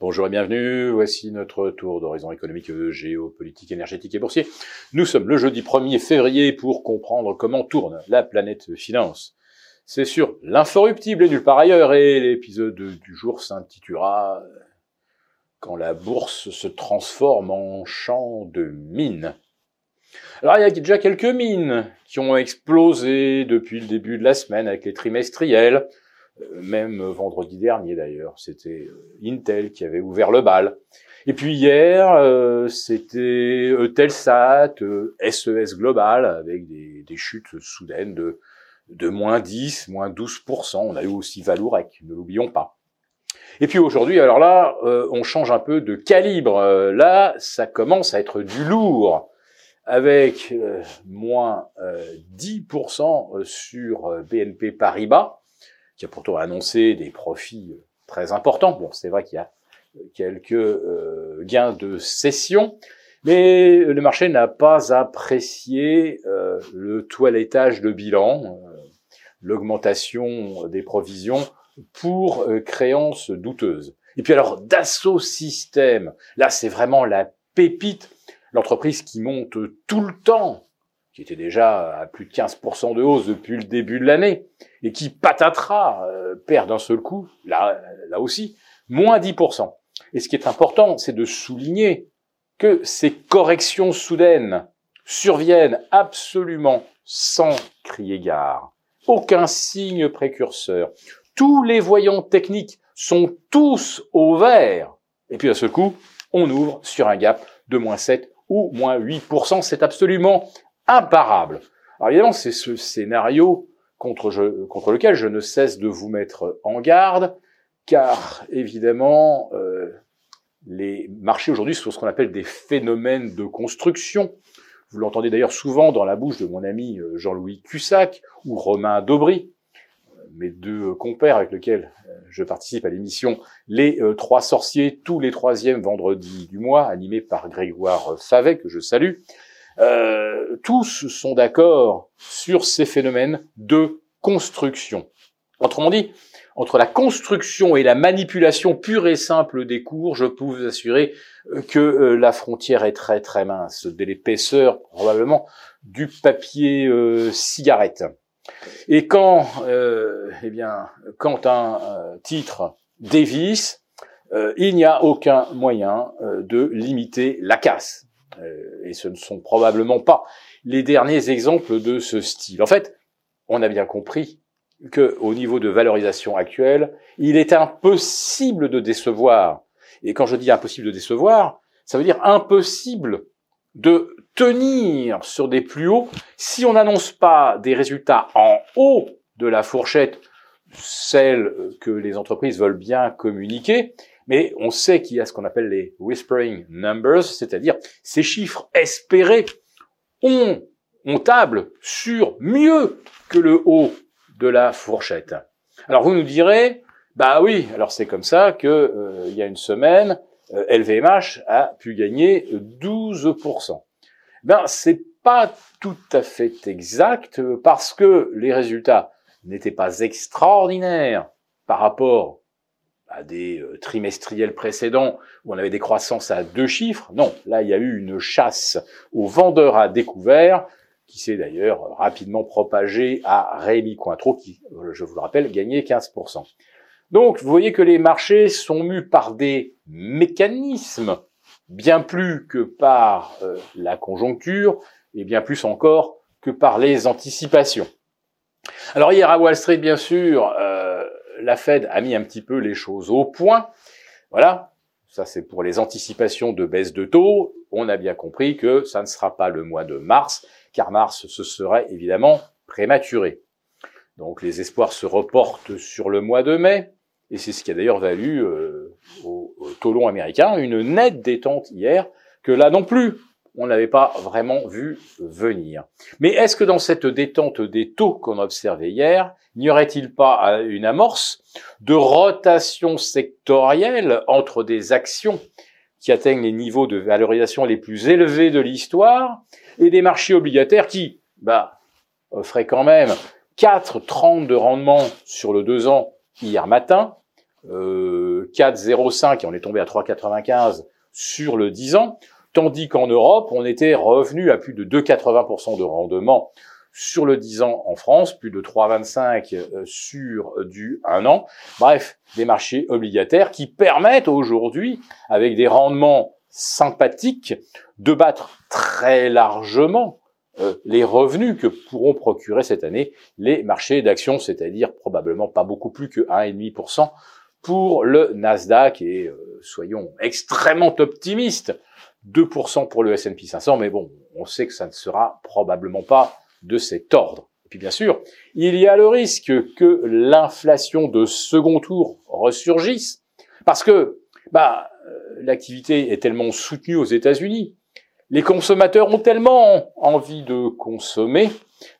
Bonjour et bienvenue, voici notre tour d'horizon économique, géopolitique, énergétique et boursier. Nous sommes le jeudi 1er février pour comprendre comment tourne la planète finance. C'est sur l'inforruptible et nulle part ailleurs, et l'épisode du jour s'intitulera « Quand la bourse se transforme en champ de mines ». Alors il y a déjà quelques mines qui ont explosé depuis le début de la semaine avec les trimestriels. Même vendredi dernier d'ailleurs, c'était Intel qui avait ouvert le bal. Et puis hier, c'était Eutelsat, SES Global, avec des chutes soudaines de moins 10, moins 12%. On a eu aussi Valourec, ne l'oublions pas. Et puis aujourd'hui, alors là, on change un peu de calibre. Là, ça commence à être du lourd, avec moins 10% sur BNP Paribas, qui a pourtant annoncé des profits très importants. Bon, c'est vrai qu'il y a quelques gains de cession, mais le marché n'a pas apprécié le toilettage de bilan, l'augmentation des provisions pour créances douteuses. Et puis alors, Dassault Systèmes, là c'est vraiment la pépite, l'entreprise qui monte tout le temps, qui était déjà à plus de 15% de hausse depuis le début de l'année, et qui patatras perd d'un seul coup, là aussi, moins 10%. Et ce qui est important, c'est de souligner que ces corrections soudaines surviennent absolument sans crier gare. Aucun signe précurseur. Tous les voyants techniques sont tous au vert. Et puis d'un seul coup, on ouvre sur un gap de moins 7 ou moins 8%. C'est absolument imparable. Alors évidemment, c'est ce scénario contre lequel je ne cesse de vous mettre en garde, car évidemment, les marchés aujourd'hui sont ce qu'on appelle des phénomènes de construction. Vous l'entendez d'ailleurs souvent dans la bouche de mon ami Jean-Louis Cussac ou Romain Dobry, mes deux compères avec lesquels je participe à l'émission Les Trois Sorciers, tous les troisièmes vendredis du mois, animés par Grégoire Favet, que je salue. Tous sont d'accord sur ces phénomènes de construction. Autrement dit, entre la construction et la manipulation pure et simple des cours, je peux vous assurer que la frontière est très très mince, de l'épaisseur probablement du papier cigarette. Et quand un titre dévisse, il n'y a aucun moyen de limiter la casse. Et ce ne sont probablement pas les derniers exemples de ce style. En fait, on a bien compris qu'au niveau de valorisation actuelle, il est impossible de décevoir. Et quand je dis impossible de décevoir, ça veut dire impossible de tenir sur des plus hauts si on n'annonce pas des résultats en haut de la fourchette, celle que les entreprises veulent bien communiquer. Mais on sait qu'il y a ce qu'on appelle les whispering numbers, c'est-à-dire ces chiffres espérés. On table sur mieux que le haut de la fourchette. Alors vous nous direz, bah oui, alors c'est comme ça que il y a une semaine, LVMH a pu gagner 12%. Ben c'est pas tout à fait exact parce que les résultats n'étaient pas extraordinaires par rapport à des trimestriels précédents où on avait des croissances à deux chiffres. Non, là, il y a eu une chasse aux vendeurs à découvert qui s'est d'ailleurs rapidement propagée à Rémy Cointreau qui, je vous le rappelle, gagnait 15%. Donc, vous voyez que les marchés sont mus par des mécanismes bien plus que par la conjoncture et bien plus encore que par les anticipations. Alors, hier à Wall Street, bien sûr, la Fed a mis un petit peu les choses au point. Voilà, ça c'est pour les anticipations de baisse de taux. On a bien compris que ça ne sera pas le mois de mars, car mars ce serait évidemment prématuré. Donc les espoirs se reportent sur le mois de mai, et c'est ce qui a d'ailleurs valu au taux long américain une nette détente hier, que là non plus on n'avait pas vraiment vu venir. Mais est-ce que dans cette détente des taux qu'on a observée hier, n'y aurait-il pas une amorce de rotation sectorielle entre des actions qui atteignent les niveaux de valorisation les plus élevés de l'histoire et des marchés obligataires qui, offraient quand même 4,30 de rendement sur le 2 ans hier matin, 4,05 et on est tombé à 3,95 sur le 10 ans, tandis qu'en Europe, on était revenu à plus de 2,80% de rendement sur le 10 ans en France, plus de 3,25 sur du 1 an. Bref, des marchés obligataires qui permettent aujourd'hui, avec des rendements sympathiques, de battre très largement les revenus que pourront procurer cette année les marchés d'actions, c'est-à-dire probablement pas beaucoup plus que 1,5% pour le Nasdaq et soyons extrêmement optimistes, 2% pour le S&P 500, mais bon, on sait que ça ne sera probablement pas de cet ordre. Et puis bien sûr, il y a le risque que l'inflation de second tour ressurgisse, parce que l'activité est tellement soutenue aux États-Unis, les consommateurs ont tellement envie de consommer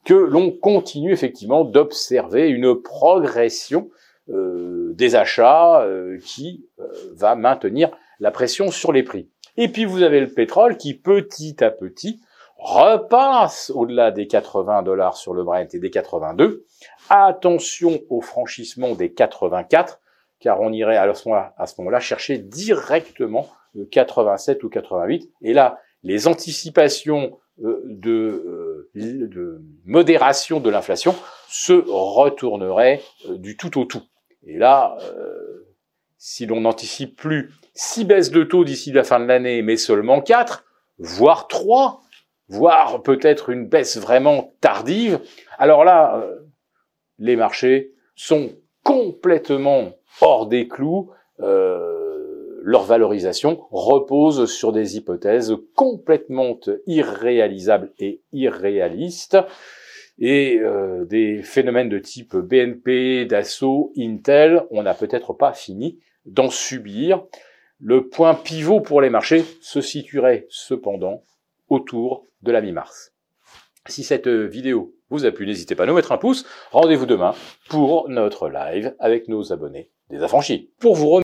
que l'on continue effectivement d'observer une progression des achats qui va maintenir la pression sur les prix. Et puis vous avez le pétrole qui petit à petit repasse au-delà des 80 $ sur le Brent et des 82. Attention au franchissement des 84, car on irait à ce moment-là chercher directement 87 ou 88. Et là, les anticipations de modération de l'inflation se retourneraient du tout au tout. Et là, si l'on n'anticipe plus 6 baisses de taux d'ici la fin de l'année, mais seulement 4, voire 3, voire peut-être une baisse vraiment tardive, alors là, les marchés sont complètement hors des clous. Leur valorisation repose sur des hypothèses complètement irréalisables et irréalistes et des phénomènes de type BNP, Dassault, Intel, on n'a peut-être pas fini d'en subir. Le point pivot pour les marchés se situerait cependant autour de la mi-mars. Si cette vidéo vous a plu, n'hésitez pas à nous mettre un pouce. Rendez-vous demain pour notre live avec nos abonnés des Affranchis. Pour vous